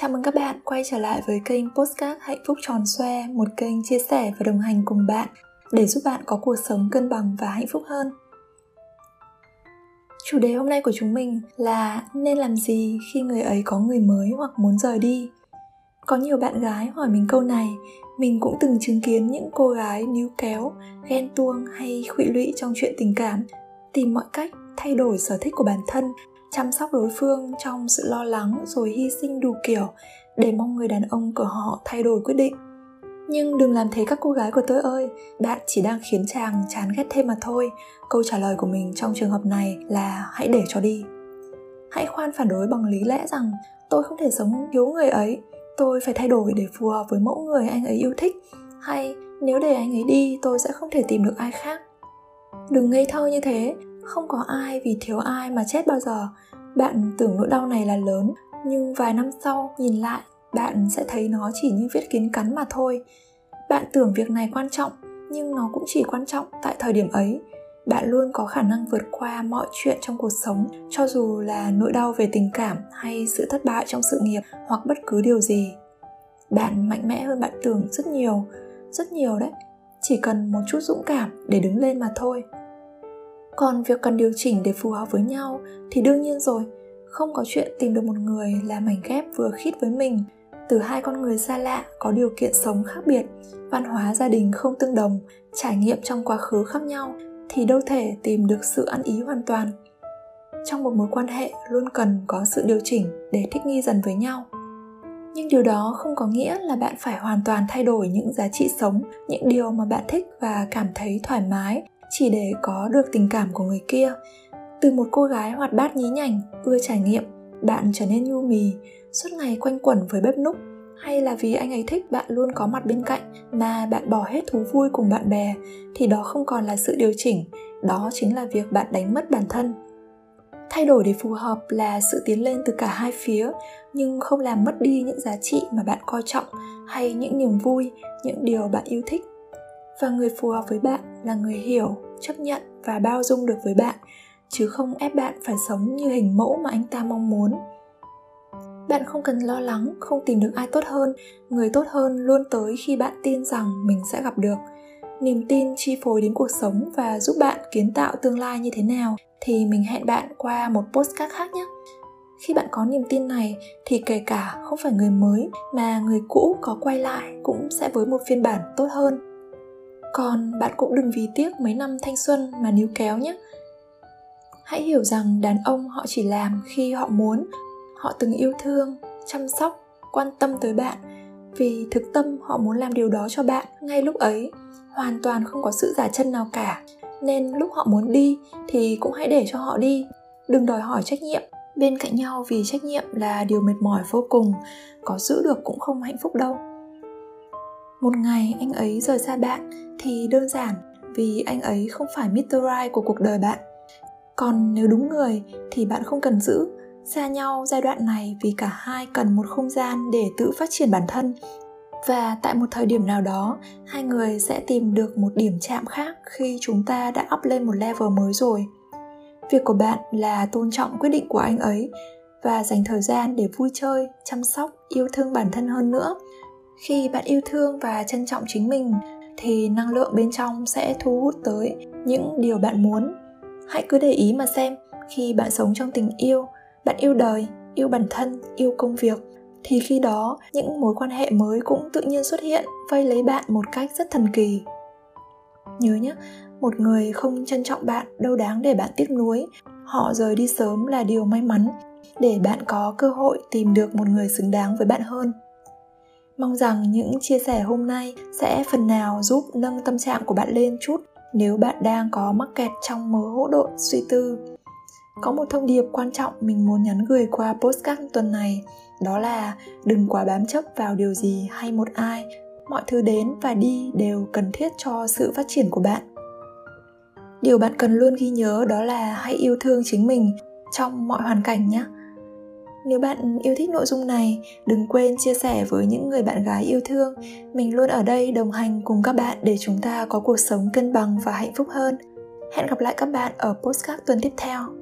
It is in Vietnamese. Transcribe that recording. Chào mừng các bạn quay trở lại với kênh Postcard Hạnh Phúc Tròn Xoe, một kênh chia sẻ và đồng hành cùng bạn để giúp bạn có cuộc sống cân bằng và hạnh phúc hơn. Chủ đề hôm nay của chúng mình là nên làm gì khi người ấy có người mới hoặc muốn rời đi. Có nhiều bạn gái hỏi mình câu này, mình cũng từng chứng kiến những cô gái níu kéo, ghen tuông hay khuỵu lụy trong chuyện tình cảm, tìm mọi cách thay đổi sở thích của bản thân, chăm sóc đối phương trong sự lo lắng rồi hy sinh đủ kiểu để mong người đàn ông của họ thay đổi quyết định. Nhưng đừng làm thế các cô gái của tôi ơi, bạn chỉ đang khiến chàng chán ghét thêm mà thôi. Câu trả lời của mình trong trường hợp này là hãy để cho đi. Hãy khoan phản đối bằng lý lẽ rằng tôi không thể sống thiếu người ấy, tôi phải thay đổi để phù hợp với mẫu người anh ấy yêu thích, hay nếu để anh ấy đi tôi sẽ không thể tìm được ai khác. Đừng ngây thơ như thế, không có ai vì thiếu ai mà chết bao giờ. Bạn tưởng nỗi đau này là lớn, nhưng vài năm sau nhìn lại, bạn sẽ thấy nó chỉ như vết kiến cắn mà thôi. Bạn tưởng việc này quan trọng, nhưng nó cũng chỉ quan trọng tại thời điểm ấy. Bạn luôn có khả năng vượt qua mọi chuyện trong cuộc sống, cho dù là nỗi đau về tình cảm hay sự thất bại trong sự nghiệp hoặc bất cứ điều gì. Bạn mạnh mẽ hơn bạn tưởng rất nhiều đấy. Chỉ cần một chút dũng cảm để đứng lên mà thôi. Còn việc cần điều chỉnh để phù hợp với nhau thì đương nhiên rồi. Không có chuyện tìm được một người là mảnh ghép vừa khít với mình. Từ hai con người xa lạ, có điều kiện sống khác biệt, văn hóa gia đình không tương đồng, trải nghiệm trong quá khứ khác nhau, thì đâu thể tìm được sự ăn ý hoàn toàn. Trong một mối quan hệ luôn cần có sự điều chỉnh để thích nghi dần với nhau. Nhưng điều đó không có nghĩa là bạn phải hoàn toàn thay đổi những giá trị sống, những điều mà bạn thích và cảm thấy thoải mái chỉ để có được tình cảm của người kia. Từ một cô gái hoạt bát nhí nhảnh, ưa trải nghiệm, bạn trở nên nhu mì, suốt ngày quanh quẩn với bếp núc, hay là vì anh ấy thích bạn luôn có mặt bên cạnh mà bạn bỏ hết thú vui cùng bạn bè, thì đó không còn là sự điều chỉnh, đó chính là việc bạn đánh mất bản thân. Thay đổi để phù hợp là sự tiến lên từ cả hai phía, nhưng không làm mất đi những giá trị mà bạn coi trọng hay những niềm vui, những điều bạn yêu thích. Và người phù hợp với bạn là người hiểu, chấp nhận và bao dung được với bạn, chứ không ép bạn phải sống như hình mẫu mà anh ta mong muốn. Bạn không cần lo lắng không tìm được ai tốt hơn, người tốt hơn luôn tới khi bạn tin rằng mình sẽ gặp được. Niềm tin chi phối đến cuộc sống và giúp bạn kiến tạo tương lai như thế nào thì mình hẹn bạn qua một podcast khác nhé. Khi bạn có niềm tin này thì kể cả không phải người mới mà người cũ có quay lại cũng sẽ với một phiên bản tốt hơn. Còn bạn cũng đừng vì tiếc mấy năm thanh xuân mà níu kéo nhé. Hãy hiểu rằng đàn ông họ chỉ làm khi họ muốn, họ từng yêu thương, chăm sóc, quan tâm tới bạn, vì thực tâm họ muốn làm điều đó cho bạn ngay lúc ấy, hoàn toàn không có sự giả chân nào cả. Nên lúc họ muốn đi thì cũng hãy để cho họ đi, đừng đòi hỏi trách nhiệm. Bên cạnh nhau vì trách nhiệm là điều mệt mỏi vô cùng, có giữ được cũng không hạnh phúc đâu. Một ngày anh ấy rời xa bạn thì đơn giản vì anh ấy không phải Mr. Right của cuộc đời bạn. Còn nếu đúng người thì bạn không cần giữ, xa nhau giai đoạn này vì cả hai cần một không gian để tự phát triển bản thân. Và tại một thời điểm nào đó, hai người sẽ tìm được một điểm chạm khác khi chúng ta đã up lên một level mới rồi. Việc của bạn là tôn trọng quyết định của anh ấy và dành thời gian để vui chơi, chăm sóc, yêu thương bản thân hơn nữa. Khi bạn yêu thương và trân trọng chính mình thì năng lượng bên trong sẽ thu hút tới những điều bạn muốn. Hãy cứ để ý mà xem, khi bạn sống trong tình yêu, bạn yêu đời, yêu bản thân, yêu công việc, thì khi đó những mối quan hệ mới cũng tự nhiên xuất hiện, vây lấy bạn một cách rất thần kỳ. Nhớ nhé, một người không trân trọng bạn đâu đáng để bạn tiếc nuối. Họ rời đi sớm là điều may mắn, để bạn có cơ hội tìm được một người xứng đáng với bạn hơn. Mong rằng những chia sẻ hôm nay sẽ phần nào giúp nâng tâm trạng của bạn lên chút nếu bạn đang có mắc kẹt trong mớ hỗn độn suy tư. Có một thông điệp quan trọng mình muốn nhắn gửi qua podcast tuần này, đó là đừng quá bám chấp vào điều gì hay một ai. Mọi thứ đến và đi đều cần thiết cho sự phát triển của bạn. Điều bạn cần luôn ghi nhớ đó là hãy yêu thương chính mình trong mọi hoàn cảnh nhé. Nếu bạn yêu thích nội dung này, đừng quên chia sẻ với những người bạn gái yêu thương. Mình luôn ở đây đồng hành cùng các bạn để chúng ta có cuộc sống cân bằng và hạnh phúc hơn. Hẹn gặp lại các bạn ở podcast tuần tiếp theo.